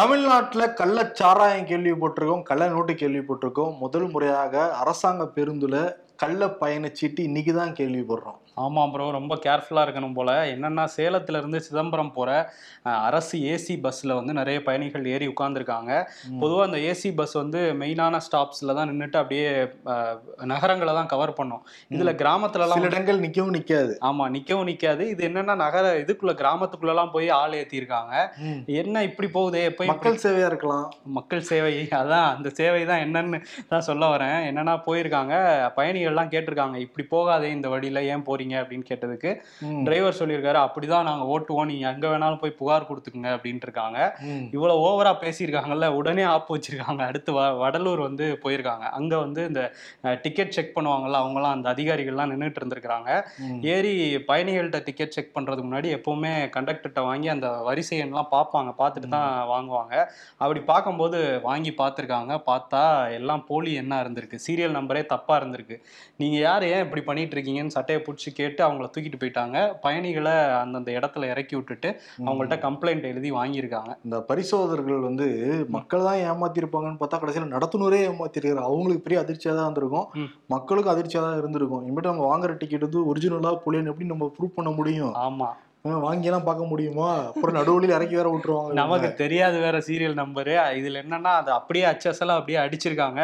தமிழ்நாட்டில் கள்ளச்சாராயம் கேள்விப்பட்டிருக்கோம், கள்ள நோட்டு கேள்விப்பட்டிருக்கோம். முதல் முறையாக அரசாங்க பேருந்தில் கள்ள பயணச்சீட்டு இன்னைக்கு தான் கேள்விப்படுறோம். ஆமாம் ப்ரோ, ரொம்ப கேர்ஃபுல்லாக இருக்கணும் போல். என்னென்னா, சேலத்துலேருந்து சிதம்பரம் போகிற அரசு ஏசி பஸ்ஸில் வந்து நிறைய பயணிகள் ஏறி உட்காந்துருக்காங்க. பொதுவாக அந்த ஏசி பஸ் வந்து மெயினான ஸ்டாப்ஸில் தான் நின்றுட்டு அப்படியே நகரங்களை தான் கவர் பண்ணும். இதில் கிராமத்துலலாம் இடங்கள் நிற்கவும் நிற்காது. ஆமாம், நிற்கவும் நிற்காது. இது என்னென்னா, கிராமத்துக்குள்ளெல்லாம் போய் ஆள் ஏற்றிருக்காங்க. என்ன இப்படி போகுது, போய் மக்கள் சேவையாக இருக்கலாம். மக்கள் சேவை, அதான் அந்த சேவை தான் என்னன்னு தான் சொல்ல வரேன். என்னென்னா, போயிருக்காங்க பயணிகள்லாம் கேட்டிருக்காங்க, இப்படி போகாதே, இந்த வழியில் ஏன் போகிறீங்க அப்படின்னு கேட்டதுக்கு டிரைவர் சொல்லியிருக்காரு, அப்படிதான் நாங்கள் ஓட்டுவோம், நீங்கள் எங்கே வேணாலும் போய் புகார் கொடுத்துக்குங்க அப்படின்ட்டு இருக்காங்க. இவ்வளோ ஓவராக பேசியிருக்காங்கல்ல, உடனே ஆப் வச்சிருக்காங்க. அடுத்து வடலூர் வந்து போயிருக்காங்க. அங்கே வந்து இந்த டிக்கெட் செக் பண்ணுவாங்கள்ல, அவங்களாம் அந்த அதிகாரிகள்லாம் நின்றுட்டு இருந்திருக்கிறாங்க. ஏறி பயணிகள்கிட்ட டிக்கெட் செக் பண்ணுறதுக்கு முன்னாடி எப்போவுமே கண்டக்டர்கிட்ட வாங்கி அந்த வரிசை எண்ணெலாம் பார்ப்பாங்க, பார்த்துட்டு தான் வாங்குவாங்க. அப்படி பார்க்கும்போது வாங்கி பார்த்துருக்காங்க. பார்த்தா எல்லாம் போலி எண்ணாக இருந்திருக்கு, சீரியல் நம்பரே தப்பாக இருந்திருக்கு. நீங்கள் யார், ஏன் இப்படி பண்ணிகிட்டு இருக்கீங்கன்னு சட்டையை பிடிச்சி கேட்டு அவங்கள தூக்கிட்டு போயிட்டாங்க. பயணிகளை அந்தந்த இடத்துல இறக்கி விட்டுட்டு அவங்கள்ட்ட கம்ப்ளைண்ட் எழுதி வாங்கியிருக்காங்க. இந்த பரிசோதகர்கள் வந்து மக்கள் தான் ஏமாத்திருப்பாங்கன்னு பார்த்தா கடைசியில் நடத்துனரே ஏமாத்திருக்காரு. அவங்களுக்கு பெரிய அதிர்ச்சியாக தான் இருந்திருக்கும், மக்களுக்கும் அதிர்ச்சியாக தான் இருந்திருக்கும். இனிமேட்டு அவங்க வாங்குற டிக்கெட் வந்து ஒரிஜினலாக புள்ளின்னு எப்படி நம்ம ப்ரூவ் பண்ண முடியும்? ஆமாம், வாங்கியெல்லாம் பார்க்க முடியுமா? அப்புறம் நடுவில் இறக்கி வேற விட்டுருவாங்க. நமக்கு தெரியாது வேற சீரியல் நம்பரு. இதுல என்னன்னா, அது அப்படியே அச்சசலா அப்படியே அடிச்சிருக்காங்க.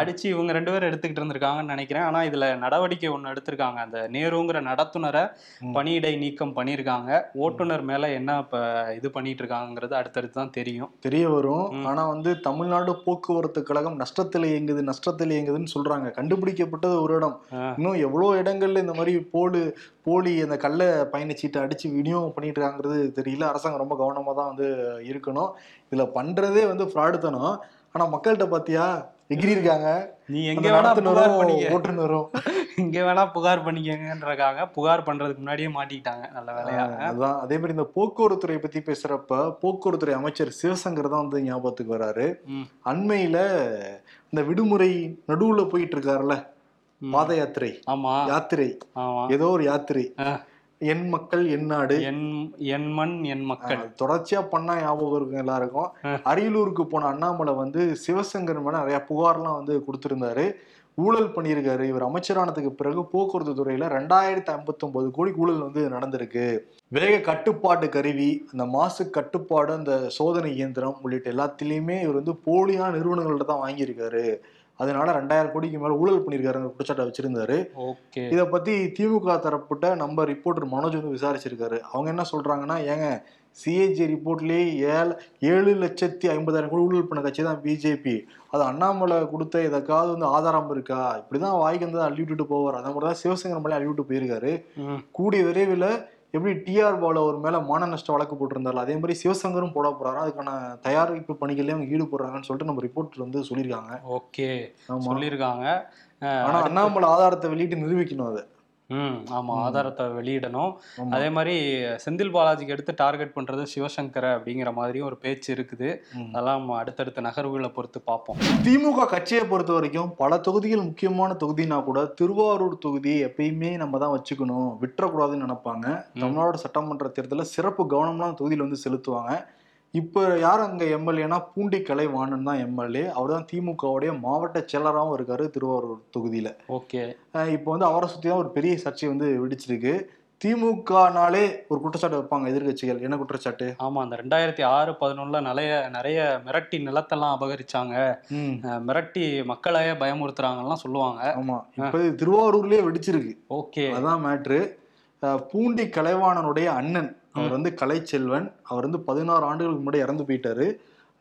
அடிச்சு இவங்க ரெண்டு பேரும் எடுத்துக்கிட்டு இருந்திருக்காங்கன்னு நினைக்கிறேன். ஆனா இதுல நடவடிக்கை ஒண்ணு எடுத்திருக்காங்க. அந்த நேருங்கிற நடத்துனரை பணியிடை நீக்கம் பண்ணியிருக்காங்க. ஓட்டுநர் மேல என்ன இப்ப இது பண்ணிட்டு இருக்காங்கிறது அடுத்தடுத்து தான் தெரிய வரும். ஆனா வந்து தமிழ்நாடு போக்குவரத்து கழகம் நஷ்டத்துல இயங்குதுன்னு சொல்றாங்க. கண்டுபிடிக்கப்பட்டது ஒரு இடம், இன்னும் எவ்வளவு இடங்கள்ல இந்த மாதிரி போலி அந்த கள்ள பயணச்சீட்டை அடிச்சு விநியோகம் பண்ணிட்டு இருக்காங்கிறது தெரியல. அரசாங்கம் ரொம்ப கவனமாக தான் வந்து இருக்கணும். இதில் பண்ணுறதே வந்து ஃப்ராடுத்தனம். ஆனால் மக்கள்கிட்ட பார்த்தியா எகிரி இருக்காங்க, நீ எங்க வேணா புகார் பண்ணிக்கிறோம், இங்க வேணா புகார் பண்ணிக்கங்கிறக்காக புகார் பண்றதுக்கு முன்னாடியே மாட்டிக்கிட்டாங்க. நல்ல வேலையாக அதுதான். அதே மாதிரி இந்த போக்குவரத்து துறை பத்தி பேசுறப்ப போக்குவரத்துறை அமைச்சர் சிவசங்கர் தான் வந்து ஞாபகத்துக்கு வராரு. அண்மையில இந்த விடுமுறை நடுவுல போயிட்டு இருக்காருல்ல, பாத யாத்திரை, ஆமா யாத்திரை, ஏதோ ஒரு யாத்திரை, என் மக்கள் என் நாடு என் மண் என் மக்கள் தொடர்ச்சியா பண்ணா ஞாபகம் இருக்கும் எல்லாருக்கும். அரியலூருக்கு போன அண்ணாமலை வந்து சிவசங்கர் மேல நிறைய புகார்லாம் வந்து கொடுத்திருந்தாரு. ஊழல் பண்ணியிருக்காரு இவர் அமைச்சரானதுக்கு பிறகு. போக்குவரத்து துறையில 2,059 கோடி ஊழல் வந்து நடந்திருக்கு. வேக கட்டுப்பாட்டு கருவி, அந்த மாசு கட்டுப்பாடு, அந்த சோதனை இயந்திரம் உள்ளிட்ட எல்லாத்திலயுமே இவர் வந்து போலியான நிறுவனங்கள்ட்ட தான் வாங்கியிருக்காரு. அதனால 2,000 கோடிக்கு மேல ஊழல் பண்ணியிருக்காரு குற்றச்சாட்டை வச்சிருந்தாரு. இதை பத்தி திமுக தரப்பட்ட நம்ம ரிப்போர்ட்டர் மனோஜ் வந்து விசாரிச்சிருக்காரு. அவங்க என்ன சொல்றாங்கன்னா, ஏங்க சிஏஜி ரிப்போர்ட்லேயே 7,50,000 கோடி ஊழல் பண்ண கட்சி தான் பிஜேபி. அது அண்ணாமலை கொடுத்த எதற்காவது வந்து ஆதாரம் இருக்கா? இப்படிதான் வாய்க்கு வந்து அள்ளி விட்டுட்டு போவார். அதே மாதிரி தான் சிவசங்கர் மேலே அள்ளி விட்டு போயிருக்காரு. கூடிய விரைவில் எப்படி டிஆர் பாலா ஒரு மேலே மான நஷ்டம் வழக்கு போட்டிருந்தாரு, அதே மாதிரி சிவசங்கரும் போட போறாரு. அதுக்கான தயாரிப்பு பணிகள்லேயே அவங்க ஈடுபடுறாங்கன்னு சொல்லிட்டு நம்ம ரிப்போர்ட்ல வந்து சொல்லியிருக்காங்க. ஓகே, சொல்லியிருக்காங்க. ஆனால் அண்ணாமலை ஆதாரத்தை வெளியிட்டு நிரூபிக்கணும். அதை ஆமா, ஆதாரத்தை வெளியிடணும். அதே மாதிரி செந்தில் பாலாஜிக்கு எடுத்து டார்கெட் பண்றது சிவசங்கர் அப்படிங்கிற மாதிரி ஒரு பேச்சு இருக்குது. அதெல்லாம் அடுத்தடுத்த நகர்வுகளை பொறுத்து பார்ப்போம். திமுக கட்சியை பொறுத்த வரைக்கும் பல தொகுதிகள், முக்கியமான தொகுதினா கூட திருவாரூர் தொகுதியை எப்பயுமே நம்ம தான் வச்சுக்கணும், விட்டுறக்கூடாதுன்னு நினைப்பாங்க. தமிழ்நாடு சட்டமன்ற தேர்தலில் சிறப்பு கவனம்லாம் தொகுதியில் வந்து செலுத்துவாங்க. இப்போ யார் அங்கே எம்எல்ஏனா பூண்டி கலைவாணன் தான் எம்எல்ஏ. அவர் தான் திமுகவுடைய மாவட்ட செயலராகவும் இருக்காரு திருவாரூர் தொகுதியில். ஓகே, இப்போ வந்து அவரை சுற்றி தான் ஒரு பெரிய சர்ச்சை வந்து வெடிச்சிருக்கு. திமுகனாலே ஒரு குற்றச்சாட்டு வைப்பாங்க எதிர்கட்சிகள். என்ன குற்றச்சாட்டு? ஆமா, அந்த 2006-11 நிறைய மிரட்டி நிலத்தெல்லாம் அபகரிச்சாங்க, மிரட்டி மக்களையே பயமுறுத்துறாங்கலாம் சொல்லுவாங்க. ஆமா, இப்போ திருவாரூர்லயே வெடிச்சிருக்கு. ஓகே, அதான் மேட்ரு. பூண்டி கலைவாணனுடைய அண்ணன், அவர் வந்து கலைச்செல்வன், அவர் வந்து 16 ஆண்டுகளுக்கு முன்னாடி இறந்து போயிட்டாரு.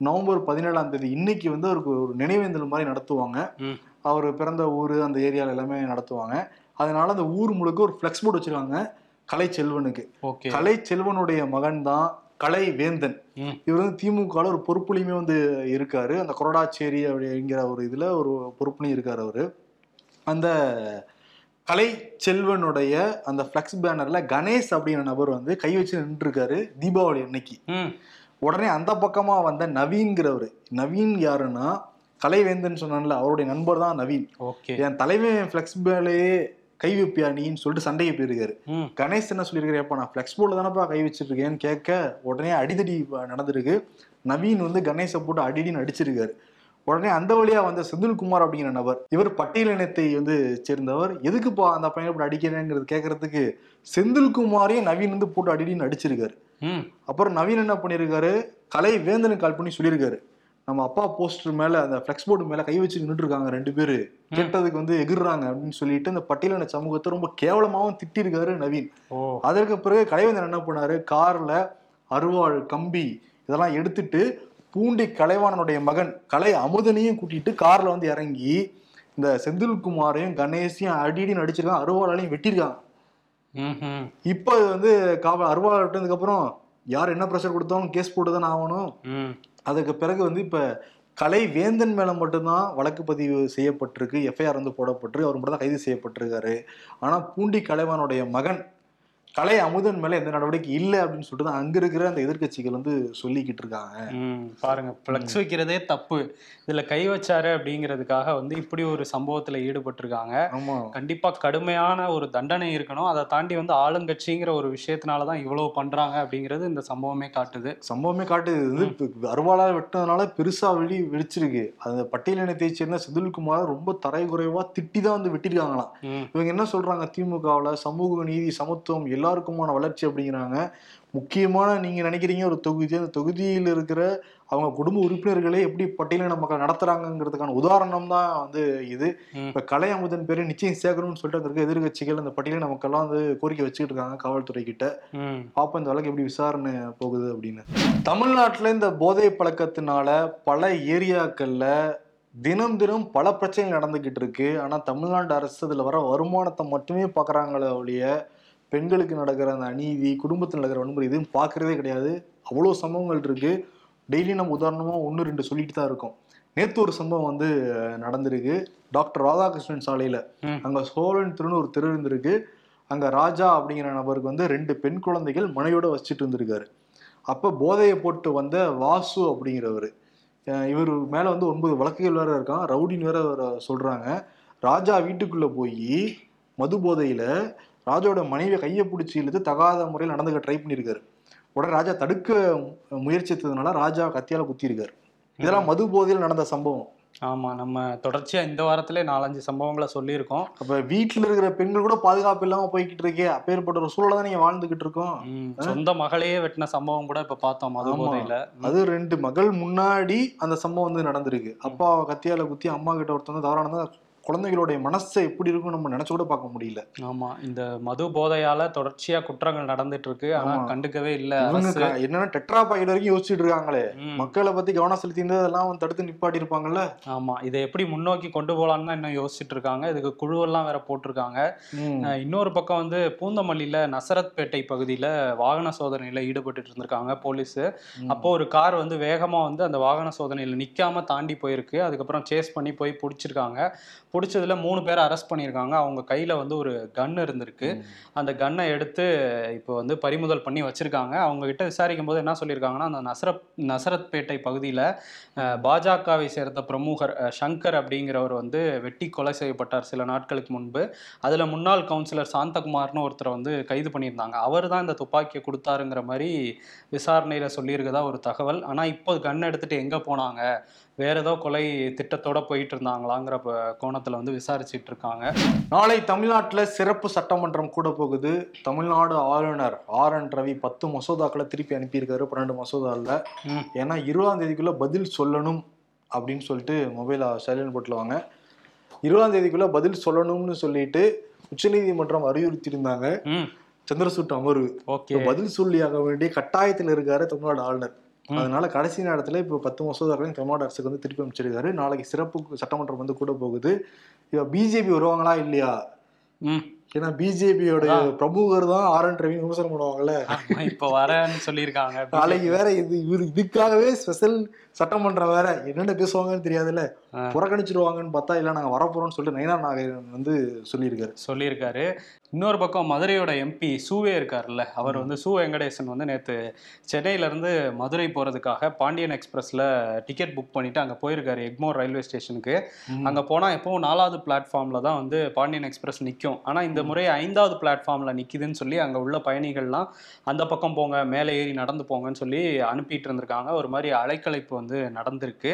நவம்பர் 17 இன்னைக்கு வந்து அவருக்கு ஒரு நினைவேந்தல் மாதிரி நடத்துவாங்க. அவர் பிறந்த ஊர் அந்த ஏரியாவில் எல்லாமே நடத்துவாங்க. அதனால அந்த ஊர் முழுக்க ஒரு ஃப்ளெக்ஸ் போர்டு வச்சிருக்காங்க கலைச்செல்வனுக்கு. கலைச்செல்வனுடைய மகன் தான் கலைவேந்தன். இவர் வந்து திமுகல ஒரு பொறுப்புலையுமே வந்து இருக்காரு. அந்த கொரடாச்சேரி அப்படிங்கிற ஒரு இதுல ஒரு பொறுப்புலையும் இருக்காரு அவரு. அந்த கலைச்செல்வனுடைய அந்த ஃப்ளெக்ஸ் பேனர்ல கணேஷ் அப்படிங்கிற நபர் வந்து கை வச்சு நின்று இருக்காரு தீபாவளி அன்னைக்கு. உடனே அந்த பக்கமா வந்த நவீன்கிறவரு, நவீன் யாருன்னா கலைவேந்தன் சொன்னான்ல அவருடைய நண்பர் தான் நவீன். என் தலைவன் ஃப்ளெக்ஸ் பேனர்லயே கை வைப்பியா நீன்னு சொல்லிட்டு சண்டையை போயிருக்காரு. கணேஷ் என்ன சொல்லியிருக்காரு, நான் ஃப்ளெக்ஸ் போர்ட்ல தானப்பா கை வச்சிருக்கேன்னு கேட்க உடனே அடிதடி நடந்திருக்கு. நவீன் வந்து கணேசை போட்டு அடிடின்னு அடிச்சிருக்காரு. உடனே அந்த வழியா வந்த செந்தில்குமார் அப்படிங்கிற நபர், இவர் பட்டியலினத்தை வந்து சேர்ந்தவர், எதுக்குப்பா அந்த பையனை போட்டு அடிக்கிறேங்கிறது கேட்கறதுக்கு செந்தில்குமாரே நவீன் வந்து போட்டு அடிடின்னு அடிச்சிருக்காரு. அப்புறம் நவீன் என்ன பண்ணியிருக்காரு, கலை வேந்தனுக்கு கால் பண்ணி சொல்லியிருக்காரு, நம்ம அப்பா போஸ்டர் மேல அந்த பிளெக்ஸ் போர்டு மேல கை வச்சு நின்றுட்டு இருக்காங்க ரெண்டு பேரு, கேட்டதுக்கு வந்து எகிர்றாங்க அப்படின்னு சொல்லிட்டு இந்த பட்டியலின சமூகத்தை ரொம்ப கேவலமாவும் திட்டிருக்காரு நவீன். அதற்கு பிறகு கலைவேந்தன் என்ன பண்ணாரு, கார்ல அருவாள் கம்பி இதெல்லாம் எடுத்துட்டு பூண்டி கலைவாணனுடைய மகன் கலை அமுதனையும் கூட்டிட்டு கார்ல வந்து இறங்கி இந்த செந்தில்குமாரையும் கணேசையும் அடிடி நடிச்சிருக்காங்க, அருவாளையும் வெட்டிருக்காங்க. இப்ப வந்து அருவாள் வெட்டினதுக்கு அப்புறம் யார் என்ன ப்ரெஷர் கொடுத்தாலும் கேஸ் போட்டு தானே ஆகணும். அதுக்கு பிறகு வந்து இப்ப கலை வேந்தன் மேல மட்டும்தான் வழக்கு பதிவு செய்யப்பட்டிருக்கு, எஃப்ஐஆர் வந்து போடப்பட்டிருக்கு, அவர் மட்டும் தான் கைது செய்யப்பட்டிருக்காரு. ஆனா பூண்டி கலைவானுடைய மகன் கலை அமுதன் மேல எந்த நடவடிக்கை இல்லை அப்படின்னு சொல்லிட்டு அங்க இருக்கிற அந்த எதிர்கட்சிகள் வந்து சொல்லிக்கிட்டு இருக்காங்க. பாருங்க, பிளக்ஸ் வைக்கிறதே தப்பு, இதுல கை வச்சாரு அப்படிங்கிறதுக்காக வந்து இப்படி ஒரு சம்பவத்துல ஈடுபட்டு இருக்காங்க. கண்டிப்பா கடுமையான ஒரு தண்டனை இருக்கணும். அதை தாண்டி வந்து ஆளுங்கட்சிங்கிற ஒரு விஷயத்தினாலதான் இவ்வளவு பண்றாங்க அப்படிங்கிறது இந்த சம்பவமே காட்டுது. அருவாளா வெட்டினதுனால பெருசா வெடிச்சிருக்கு. அந்த பட்டியலினத்தை சேர்ந்த செந்தில்குமார் ரொம்ப தரைக்குறைவா திட்டி தான் வந்து வெட்டிருக்காங்களாம். இவங்க என்ன சொல்றாங்க, திமுகவுல சமூக நீதி சமத்துவம் எல்லாருக்குமான வளர்ச்சி அப்படிங்கிறாங்க. முக்கியமான நீங்க நினைக்கிறீங்க ஒரு தொகுதி, அந்த தொகுதியில் இருக்கிற அவங்க குடும்ப உறுப்பினர்களே எப்படி பட்டியலின மக்கள் நடத்துறாங்கிறதுக்கான உதாரணம் தான் வந்து இது. இப்ப கலை அமுதன் பேரை நிச்சயம் சேர்க்கணும்னு சொல்லிட்டு இருக்க எதிர்கட்சிகள் அந்த பட்டியலின மக்கள்லாம் வந்து கோரிக்கை வச்சுக்கிட்டு இருக்காங்க காவல்துறை கிட்ட. பாப்ப இந்த வழக்கு எப்படி விசாரணை போகுது அப்படின்னு. தமிழ்நாட்டுல இந்த போதை பழக்கத்தினால பல ஏரியாக்கள்ல தினம் தினம் பல பிரச்சனைகள் நடந்துகிட்டு இருக்கு. ஆனா தமிழ்நாடு அரசு இதுல வர வருமானத்தை மட்டுமே பாக்குறாங்களே ஒழிய பெண்களுக்கு நடக்கிற அந்த அநீதி, குடும்பத்தில் நடக்கிற வன்முறை இதுன்னு பார்க்குறதே கிடையாது. அவ்வளோ சம்பவங்கள் இருக்குது. டெய்லி நம்ம உதாரணமாக 1-2 சொல்லிட்டு தான் இருக்கோம். நேற்று ஒரு சம்பவம் வந்து நடந்திருக்கு, டாக்டர் ராதாகிருஷ்ணன் சாலையில். அங்கே சோழன் திருன்னு ஒரு தெரு இருந்திருக்கு. அங்கே ராஜா அப்படிங்கிற நபருக்கு வந்து 2 பெண் குழந்தைகள் மனையோடு வச்சுட்டு இருந்திருக்காரு. அப்போ போதையை போட்டு வந்த வாசு அப்படிங்கிறவர், இவர் மேலே வந்து 9 வழக்குகள் வேறு இருக்கான், ரவுடின்னு வேற சொல்கிறாங்க. ராஜா வீட்டுக்குள்ளே போய் மது போதையில் ராஜாவோட மனைவியை கையை பிடிச்சி இழுத்து தகாத முறையில் நடந்துக்க ட்ரை பண்ணியிருக்காரு. உடனே ராஜா தடுக்க முயற்சித்ததுனால ராஜா கத்தியால் குத்தியிருக்காரு. இதெல்லாம் மது போதையில் நடந்த சம்பவம். ஆமாம், நம்ம தொடர்ச்சியாக இந்த வாரத்திலே 4-5 சம்பவங்களை சொல்லியிருக்கோம். அப்போ வீட்டில் இருக்கிற பெண்கள் கூட பாதுகாப்பு இல்லாமல் போய்கிட்டு இருக்கே, அப்பேற்பட்ட ஒரு சூழலை தான் நீங்கள் வாழ்ந்துகிட்டு இருக்கோம். சொந்த மகளையே வெட்டின சம்பவம் கூட இப்போ பார்த்தோம் மது போதையில். அது 2 மகள் முன்னாடி அந்த சம்பவம் வந்து நடந்திருக்கு. அப்பா கத்தியால் குத்தி அம்மா கிட்ட ஒருத்தவங்க தவறானது. குழந்தைகளுடைய மனசு எப்படி இருக்கும் நம்ம நினைச்சு கூட பார்க்க முடியல. ஆமா, இந்த மது போதையால தொடர்ச்சியா குற்றங்கள் நடந்துட்டு இருக்கு. ஆனா கண்டுக்கவே இல்லை. என்னன்னா டெட்ரா பாக்கெட் வரைக்கும் யோசிச்சுட்டு இருக்காங்களே. மக்களை பத்தி கவனம் செலுத்தி அதெல்லாம் தடுத்து நிப்பாட்டி இருப்பாங்கல்ல. ஆமா, இதை எப்படி முன்னோக்கி கொண்டு போலான்னு தான் இன்னும் யோசிச்சுட்டு இருக்காங்க. இதுக்கு குழுவெல்லாம் வேற போட்டிருக்காங்க. இன்னொரு பக்கம் வந்து பூந்தமல்லியில நசரத்பேட்டை பகுதியில வாகன சோதனையில ஈடுபட்டு இருந்திருக்காங்க போலீஸ். அப்போ ஒரு கார் வந்து வேகமா வந்து அந்த வாகன சோதனையில நிக்காம தாண்டி போயிருக்கு. அதுக்கப்புறம் சேஸ் பண்ணி போய் பிடிச்சிருக்காங்க. பிடிச்சதுல 3 பேரை அரெஸ்ட் பண்ணியிருக்காங்க. அவங்க கையில் வந்து ஒரு கன் இருந்திருக்கு. அந்த கன்னை எடுத்து இப்போ வந்து பறிமுதல் பண்ணி வச்சுருக்காங்க. அவங்ககிட்ட விசாரிக்கும் போது என்ன சொல்லியிருக்காங்கன்னா, அந்த நசரத்பேட்டை பகுதியில் பாஜகவை சேர்ந்த பிரமுகர் சங்கர் அப்படிங்கிறவர் வந்து வெட்டி கொலை செய்யப்பட்டார் சில நாட்களுக்கு முன்பு. அதில் முன்னாள் கவுன்சிலர் சாந்தகுமார்னு ஒருத்தரை வந்து கைது பண்ணியிருந்தாங்க. அவர் தான் இந்த துப்பாக்கியை கொடுத்தாருங்கிற மாதிரி விசாரணையில் சொல்லியிருக்கதா ஒரு தகவல். ஆனால் இப்போ கன் எடுத்துகிட்டு எங்கே போனாங்க, வேற ஏதோ கொலை திட்டத்தோட போயிட்டு இருந்தாங்களாங்கிற கோணத்துல வந்து விசாரிச்சுட்டு இருக்காங்க. நாளை தமிழ்நாட்டுல சிறப்பு சட்டமன்றம் கூட போகுது. தமிழ்நாடு ஆளுநர் R N Ravi 10 மசோதாக்களை திருப்பி அனுப்பியிருக்காரு. 12 மசோதா இல்ல, ஏன்னா 20 தேதிக்குள்ள பதில் சொல்லணும் அப்படின்னு சொல்லிட்டு மொபைல் சைலன்ட் போட்டுருவாங்க. 20 தேதிக்குள்ள பதில் சொல்லணும்னு சொல்லிட்டு உச்சநீதிமன்றம் அறிவுறுத்தியிருந்தாங்க. சந்திரசூட் அமர்வு பதில் சொல்லியாக வேண்டிய கட்டாயத்தில் இருக்காரு தமிழ்நாடு ஆளுநர். அதனால கடைசி நேரத்துல இப்போ 10 மசோதாக்களையும் தமிழ்நாடு அரசுக்கு வந்து திருப்பி அமைச்சிருக்காரு. நாளைக்கு சிறப்பு சட்டமன்றம் வந்து கூட போகுது. இப்போ பிஜேபி வருவாங்களா இல்லையா, ஏன்னா பிஜேபியோட பிரமுகர் தான் R N Ravi விமர்சனம் பண்ணுவாங்கல்ல. இப்போ வரேன்னு சொல்லியிருக்காங்க. நாளைக்கு வேற இதுக்காகவே ஸ்பெஷல் சட்டமன்றம் வேற, என்னென்ன பேசுவாங்கன்னு தெரியாதுல்ல. புறக்கணிச்சிருவாங்கன்னு பார்த்தா இல்லை நாங்கள் வரப்போறோம்னு சொல்லிட்டு நயினா நாகேந்திரன் வந்து சொல்லியிருக்காரு. இன்னொரு பக்கம் மதுரையோட MP சூவே இருக்காருல்ல, அவர் வந்து சு வெங்கடேசன் வந்து நேற்று சென்னையிலேருந்து மதுரை போகிறதுக்காக பாண்டியன் எக்ஸ்பிரஸில் டிக்கெட் புக் பண்ணிவிட்டு அங்கே போயிருக்காரு எக்மோர் ரயில்வே ஸ்டேஷனுக்கு. அங்கே போனால் எப்போவும் 4வது பிளாட்ஃபார்மில் தான் வந்து பாண்டியன் எக்ஸ்பிரஸ் நிற்கும். ஆனால் இந்த இந்த முறை 5வது பிளாட்ஃபார்மில் நிற்கிதுன்னு சொல்லி அங்கே உள்ள பயணிகள்லாம் அந்த பக்கம் போங்க, மேலே ஏறி நடந்து போங்கன்னு சொல்லி அனுப்பிட்டு இருந்திருக்காங்க. ஒரு மாதிரி அலைக்கலைப்பு வந்து நடந்திருக்கு.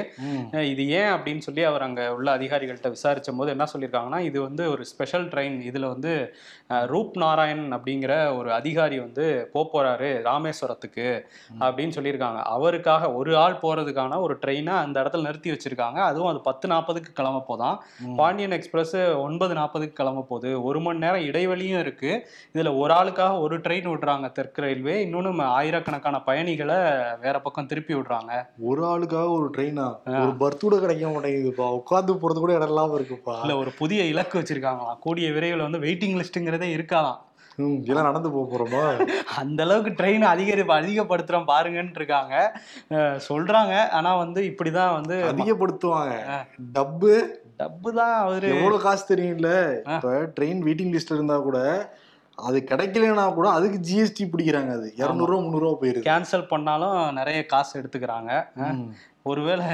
இது ஏன் அப்படின்னு சொல்லி அவர் அங்கே உள்ள அதிகாரிகள்கிட்ட விசாரிச்சும் போது என்ன சொல்லியிருக்காங்கன்னா, இது வந்து ஒரு ஸ்பெஷல் ட்ரெயின், இதில் வந்து ரூப் நாராயண் அப்படிங்கிற ஒரு அதிகாரி வந்து போறாரு ராமேஸ்வரத்துக்கு அப்படின்னு சொல்லியிருக்காங்க. அவருக்காக ஒரு ஆள் போறதுக்கான ஒரு ட்ரெயினை அந்த இடத்துல நிறுத்தி வச்சிருக்காங்க. அதுவும் அது 10:40 கிளம்ப போதான். பாண்டியன் எக்ஸ்பிரஸ் 9:40 கிளம்ப போகுது. 1 மணி நேரம் இடைவெளியும் இருக்கு. இதுல ஒரு ஆளுக்காக ஒரு ட்ரெயின் விடுறாங்க தெற்கு ரயில்வே. இன்னொன்னு ஆயிரக்கணக்கான பயணிகளை வேற பக்கம் திருப்பி விடுறாங்க. ஒரு ஆளுக்காக ஒரு ட்ரெயினா? ஒரு பர்த் கூட கிடைக்க மாட்டேங்குதுப்பா, உட்காந்து போறது கூட இடம் இல்லாம இருக்குப்பா. இல்ல ஒரு புதிய இலக்கு வச்சிருக்காங்களாம், கூடிய விரைவில் வந்து வெயிட்டிங் லிஸ்ட்ங்கிறதே இருக்காதான். இதெல்லாம் நடந்து போக போகிறோமா, அந்த அளவுக்கு ட்ரெயின் அதிகப்படுத்துகிறோம் பாருங்கன்னு இருக்காங்க சொல்கிறாங்க. ஆனால் வந்து இப்படி தான் வந்து அதிகப்படுத்துவாங்க. டப்பு தான் அவர் எவ்வளோ காசு தெரியும்ல. இப்போ ட்ரெயின் வெயிட்டிங் லிஸ்ட் இருந்தால் கூட அது கிடைக்கலன்னா கூட அதுக்கு ஜிஎஸ்டி பிடிக்கிறாங்க. அது 200-300 போயிருக்கு. கேன்சல் பண்ணாலும் நிறைய காசு எடுத்துக்கிறாங்க. ஒருவேளை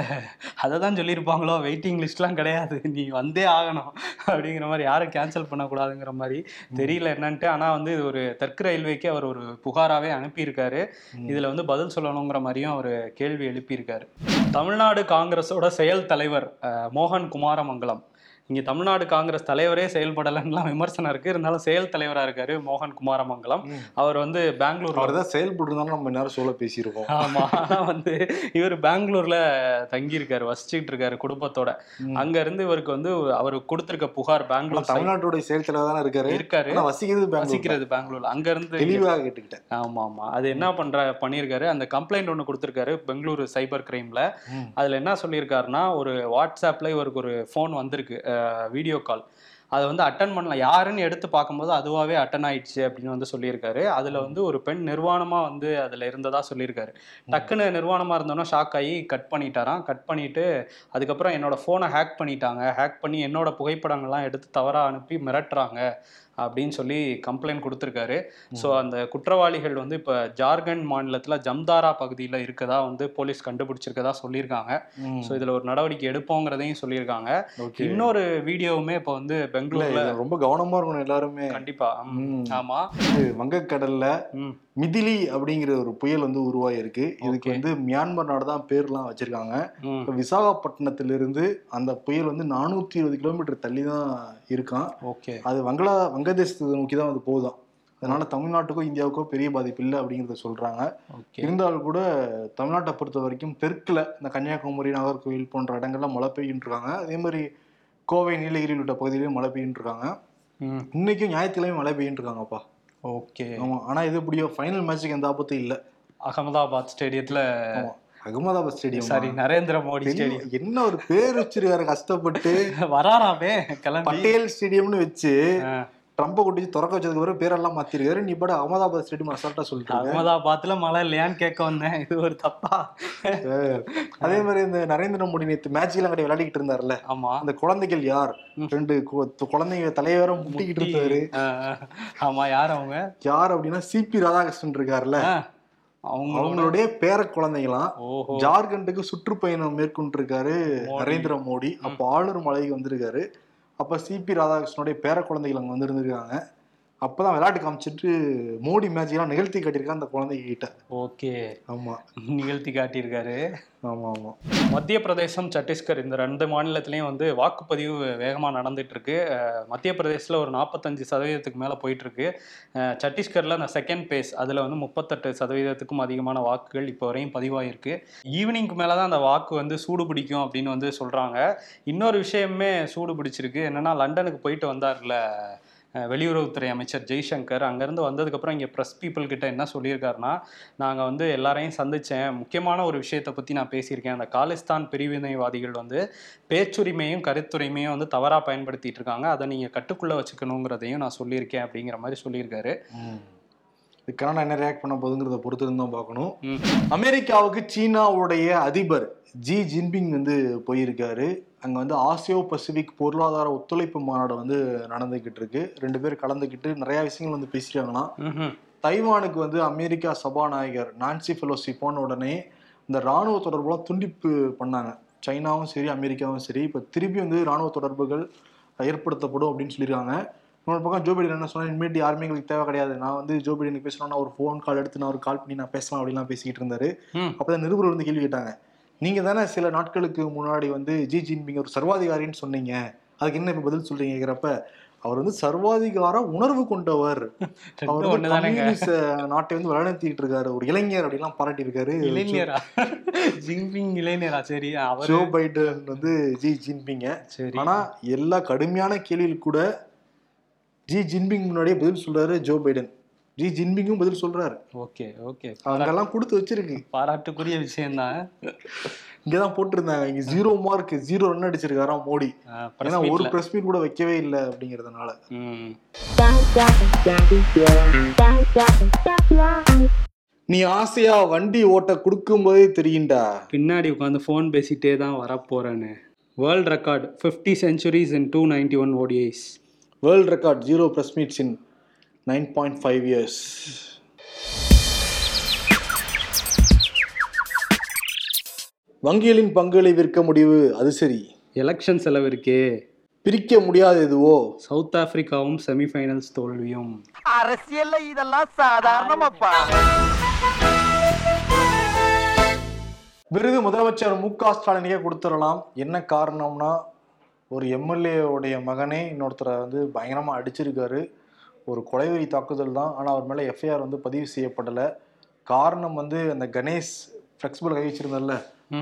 அதை தான் சொல்லியிருப்பாங்களோ, வெயிட்டிங் லிஸ்ட்லாம் கிடையாது, நீ வந்தே ஆகணும் அப்படிங்கிற மாதிரி, யாரும் கேன்சல் பண்ணக்கூடாதுங்கிற மாதிரி தெரியல என்னன்ட்டு. ஆனால் வந்து இது ஒரு தெற்கு ரயில்வேக்கு அவர் ஒரு புகாராகவே அனுப்பியிருக்காரு. இதில் வந்து பதில் சொல்லணுங்கிற மாதிரியும் அவர் கேள்வி எழுப்பியிருக்காரு. தமிழ்நாடு காங்கிரஸோட செயல் தலைவர் மோகன் குமாரமங்கலம், இங்கே தமிழ்நாடு காங்கிரஸ் தலைவரே செயல்படலைன்னுலாம் விமர்சனம் இருக்குது, இருந்தாலும் செயல் தலைவராக இருக்கார் மோகன் குமாரமங்கலம். அவர் வந்து பெங்களூர் அவர் தான் செயல்பட்டுருந்தாலும் நம்ம நேரம் சோழ பேசியிருக்கோம். ஆமாம், ஆனால் வந்து இவர் பெங்களூரில் தங்கியிருக்காரு, வசிச்சுக்கிட்டு இருக்காரு குடும்பத்தோட. அங்கேருந்து இவருக்கு வந்து அவர் கொடுத்துருக்க புகார் பெங்களூர் தமிழ்நாட்டுடைய செயல் தலைவர் தானே இருக்காரு, வசிக்கிறது பெங்களூர். அங்கேருந்து தெளிவாக கேட்டுக்கிட்டேன். ஆமாம், அது என்ன பண்ணியிருக்காரு, அந்த கம்ப்ளைண்ட் ஒன்று கொடுத்துருக்காரு பெங்களூர் சைபர் கிரைமில். அதில் என்ன சொல்லியிருக்காருன்னா, ஒரு வாட்ஸ்ஆப்பில் இவருக்கு ஒரு ஃபோன் வந்திருக்கு, வீடியோ கால். அதை வந்து அட்டன் பண்ணலாம், யாருன்னு எடுத்து பார்க்கும்போது அதுவாகவே அட்டன் ஆயிடுச்சு அப்படின்னு வந்து சொல்லியிருக்காரு. அதில் வந்து ஒரு பெண் நிர்வாணமாக வந்து அதில் இருந்ததாக சொல்லியிருக்காரு. டக்குன்னு நிர்வாணமாக இருந்தோன்னா ஷாக் ஆகி கட் பண்ணிட்டாராம். கட் பண்ணிவிட்டு அதுக்கப்புறம் என்னோட ஃபோனை ஹேக் பண்ணிட்டாங்க, ஹேக் பண்ணி என்னோட புகைப்படங்கள்லாம் எடுத்து தவறாக அனுப்பி மிரட்டுறாங்க அப்படின்னு சொல்லி கம்ப்ளைண்ட் கொடுத்துருக்காரு. ஸோ அந்த குற்றவாளிகள் வந்து இப்போ ஜார்க்கண்ட் மாநிலத்தில் ஜம்தாரா பகுதியில் இருக்கதா வந்து போலீஸ் கண்டுபிடிச்சிருக்கதா சொல்லியிருக்காங்க. ஸோ இதில் ஒரு நடவடிக்கை எடுப்போங்கிறதையும் சொல்லியிருக்காங்க. இன்னொரு வீடியோவுமே இப்போ வந்து பெங்களூர்ல ரொம்ப கவனமாக இருக்கணும் எல்லாருமே. கண்டிப்பாக. ஆமாம், வங்கக்கடலில் மிதிலி அப்படிங்கிற ஒரு புயல் வந்து உருவாயிருக்கு. இதுக்கு வந்து மியான்மர் நாடு தான் பேர்லாம் வச்சிருக்காங்க. இப்போ விசாகப்பட்டினத்திலிருந்து அந்த புயல் வந்து 420 கிலோமீட்டர் தள்ளி தான் இருக்கான். ஓகே, அது வங்கதேசத்தை நோக்கி தான் வந்து போகுதான். அதனால தமிழ்நாட்டுக்கோ இந்தியாவுக்கோ பெரிய பாதிப்பு இல்லை அப்படிங்கிறத சொல்கிறாங்க. இருந்தாலும் கூட தமிழ்நாட்டை பொறுத்த வரைக்கும் தெற்குல இந்த கன்னியாகுமரி, நாகர்கோவில் போன்ற இடங்கள்லாம் மழை பெய்யின்னு இருக்காங்க. அதே மாதிரி கோவை, நீலகிரி உள்ளிட்ட பகுதியிலையும் மழை பெய்யின்னு இருக்காங்க. இன்னைக்கும் ஞாயிற்றுலையும் மழை பெய்யின்னு இருக்காங்கப்பா. ஓகே, ஆமாம். ஆனால் இது எப்படியோ ஃபைனல் மேட்சுக்கு எந்த ஆபத்தும் இல்லை. Ahmedabad stadium, sorry Narendra Modi stadium. என்ன ஒரு பேர் வச்சிருக்காரு, கஷ்டப்பட்டு வராராமே. பட்டேல் ஸ்டேடியம்னு வச்சு ட்ரம்பை கொட்டி திறக்க வச்சதுக்கு அப்புறம் பேரெல்லாம் மாத்திருக்காரு. நீ பாட அகமதாபாத் ஸ்டேடியம் அசால்ட்டா சொல்லிட்டு, அகமதாபாத்ல மழை இல்லையான்னு கேட்க வந்தேன், இது ஒரு தப்பா? அதே மாதிரி இந்த நரேந்திர மோடி நேற்று மேட்ச் எல்லாம் கட்டி விளையாடிக்கிட்டு இருந்தாருல்ல. ஆமா, அந்த குழந்தைகள் யார் 2 குழந்தைங்க தலைவரை முட்டிக்கிட்டு இருந்தாரு. ஆமா, யார் அவங்க? யார் அப்படின்னா CP.ராதாகிருஷ்ணன் இருக்காருல்ல, அவங்களுடைய பேர குழந்தைங்களாம் ஜார்க்கண்டுக்கு சுற்றுப்பயணம் மேற்கொண்டு இருக்காரு நரேந்திர மோடி. அப்போ ஆளுநர் மலைக்கு வந்திருக்காரு. அப்போ CP.ராதாகிருஷ்ணனுடைய பேர குழந்தைகள் அங்கே வந்துருந்துருக்காங்க. அப்போ தான் விளையாட்டு காமிச்சிட்டு மோடி மேட்ச்லாம் நிகழ்த்தி காட்டியிருக்காரு அந்த குழந்தைகிட்ட. ஓகே, ஆமாம், நிகழ்த்தி காட்டியிருக்காரு. ஆமாம், ஆமாம். மத்திய பிரதேசம், சத்தீஸ்கர் இந்த 2 மாநிலத்திலையும் வந்து வாக்குப்பதிவு வேகமாக நடந்துகிட்ருக்கு. மத்திய பிரதேசில் ஒரு 45% மேலே போயிட்டுருக்கு. சத்தீஸ்கரில் அந்த செகண்ட் பேஸ், அதில் வந்து 38% அதிகமான வாக்குகள் இப்போ வரையும் பதிவாகிருக்கு. ஈவினிங்க்கு மேலே தான் அந்த வாக்கு வந்து சூடு பிடிக்கும் அப்படின்னு வந்து சொல்கிறாங்க. இன்னொரு விஷயமே சூடு பிடிச்சிருக்கு, என்னென்னா லண்டனுக்கு போயிட்டு வந்தார்ல வெளியுறவுத்துறை அமைச்சர் ஜெய்சங்கர். அங்கேருந்து வந்ததுக்கப்புறம் இங்கே ப்ரெஸ் பீப்புள்கிட்ட என்ன சொல்லியிருக்காருன்னா, நாங்கள் வந்து எல்லாரையும் சந்தித்தேன், முக்கியமான ஒரு விஷயத்தை பற்றி நான் பேசியிருக்கேன். அந்த காலிஸ்தான் பிரிவினைவாதிகள் வந்து பேச்சுரிமையும் கருத்துரிமையும் வந்து தவறாக பயன்படுத்திகிட்டு இருக்காங்க, அதை நீங்கள் கட்டுக்குள்ளே வச்சுக்கணுங்கிறதையும் நான் சொல்லியிருக்கேன் அப்படிங்கிற மாதிரி சொல்லியிருக்காரு. இதுக்கான என்ன ரியாக்ட் பண்ண போகுதுங்கிறத பொறுத்து தான் பார்க்கணும். அமெரிக்காவுக்கு சீனாவுடைய அதிபர் ஜி ஜின்பிங் வந்து போயிருக்காரு. அங்கே வந்து ஆசியோ பசிபிக் பொருளாதார ஒத்துழைப்பு மாநாடு வந்து நடந்துக்கிட்டு இருக்கு. 2 பேர் கலந்துக்கிட்டு நிறையா விஷயங்கள் வந்து பேசிட்டாங்கன்னா, தைவானுக்கு வந்து அமெரிக்கா சபாநாயகர் நான்சி ஃபெலோசி போன உடனே இந்த இராணுவ தொடர்புலாம் துண்டிப்பு பண்ணாங்க. சைனாவும் சரி அமெரிக்காவும் சரி இப்போ திருப்பி வந்து இராணுவ தொடர்புகள் ஏற்படுத்தப்படும் அப்படின்னு சொல்லியிருக்காங்க. இன்னொரு பக்கம் ஜோ பைடன் என்ன சொன்னால் இனிமேட்டு யாருமே எங்களுக்கு தேவை கிடையாது, நான் வந்து ஜோ பைடனுக்கு பேசணும்னா ஒரு ஃபோன் கால் எடுத்து நான் ஒரு கால் பண்ணி நான் பேசலாம் அப்படிலாம் பேசிக்கிட்டு இருந்தாரு. அப்போதான் நிருபர்கள் வந்து கேள்வி கேட்டாங்க, நீங்கள் தானே சில நாட்களுக்கு முன்னாடி வந்து ஜி ஜின்பிங் ஒரு சர்வாதிகாரின்னு சொன்னீங்க, அதுக்கு என்ன இப்போ பதில் சொல்றீங்க கேட்குறப்ப அவர் வந்து சர்வாதிகார உணர்வு கொண்டவர், அவர் வந்து கம்யூனிஸ்ட் நாட்டை வந்து வழிநடத்திட்டு இருக்காரு, ஒரு இளைஞர் அப்படின்லாம் பாராட்டி இருக்காரு. இளைஞரா? ஜின்பிங் இளைஞரா? சரி, அவர் ஜோ பைடன் வந்து ஜி ஜின்பிங்க. சரி, ஆனால் எல்லா கடுமையான கேள்வியில் கூட ஜி ஜின்பிங் முன்னாடியே பதில் சொல்றாரு ஜோ பைடன், ஜி ஜின்பிங்கும் பதில் சொல்றாரு. ஓகே ஓகே, அதெல்லாம் கொடுத்து வச்சிருக்கு, பாராட்டுக்குரிய விஷயம்தான். இங்கதான் போட்டிருந்தாங்க, இங்க 0 மார்க் 0 ரன் அடிச்சிருக்காராம் மோடி, ஏன்னா ஒரு பிரஸ் மீட் கூட வைக்கவே இல்லை அப்படிங்கறதுனால. நீ ஆசையா வண்டி ஓட்ட கொடுக்கும் போதே தெரியுண்டா, பின்னாடி உட்காந்து போன் பேசிட்டே தான் வரப்போறேன்னு. World record 50 centuries in 291 ODIs. World record 0 press meets in 9.5 years. வங்கிகளின் பங்குகளை விற்க முடிவு, அது சரி. எலெக்ஷன் செலவு இருக்கே, பிரிக்க முடியாது எதுவோ. சவுத் ஆப்பிரிக்காவும் செமிஃபைனல்ஸ் தோல்வியும். அரசியல்ல இதெல்லாம் சாதாரணமாப்பா. விருது முதலமைச்சர் முக ஸ்டாலினுக்கே கொடுத்துடலாம். என்ன காரணம்னா, ஒரு எம்எல்ஏவுடைய மகனே இன்னொருத்தரை வந்து பயங்கரமாக அடிச்சிருக்காரு, ஒரு கொலைவெறி தாக்குதல் தான், ஆனால் அவர் மேலே எஃப்ஐஆர் வந்து பதிவு செய்யப்படலை. காரணம் வந்து அந்த கணேஷ் ஃப்ளெக்சிபிள் கை வச்சிருந்தார்ல,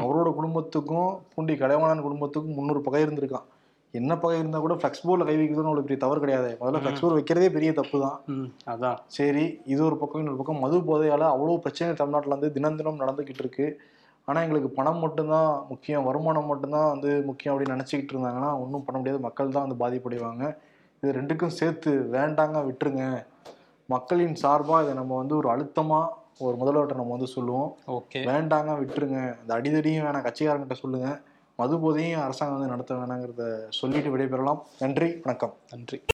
அவரோட குடும்பத்துக்கும் பூண்டி கலைவாணன் குடும்பத்துக்கும் 300 பகை இருந்திருக்கான். என்ன பகை இருந்தால் கூட ஃப்ளெக்ஸ்போர்டில் கை வைக்கிறதுன்னு அவங்களுக்கு பெரிய தவறு கிடையாது, முதல்ல ஃப்ளெக்ஸ்போர்ட் வைக்கிறதே பெரிய தப்பு தான். அதான் சரி, இது ஒரு பக்கம். இன்னொரு பக்கம் மது போதையால் அவ்வளோ பிரச்சனை தமிழ்நாட்டில் வந்து தினம் தினம் நடந்துக்கிட்டு இருக்கு. ஆனால் எங்களுக்கு பணம் மட்டும்தான் முக்கியம், வருமானம் மட்டும்தான் வந்து முக்கியம் அப்படின்னு நினச்சிக்கிட்டு இருந்தாங்கன்னா ஒன்றும் பண்ண முடியாது, மக்கள் தான் வந்து பாதிப்படைவாங்க. இது ரெண்டுக்கும் சேர்த்து வேண்டாங்க, விட்டுருங்க. மக்களின் சார்பாக இதை நம்ம வந்து ஒரு அழுத்தமாக ஒரு முதல்வர்கிட்ட நம்ம வந்து சொல்லுவோம், வேண்டாங்க விட்டுருங்க, இந்த அடிதடியும் வேணாம், கட்சிக்காரங்கிட்ட சொல்லுங்கள், மதுபோதையும் அரசாங்கம் வந்து நடத்த வேணாங்கிறத சொல்லிட்டு விடைபெறலாம். நன்றி, வணக்கம். நன்றி.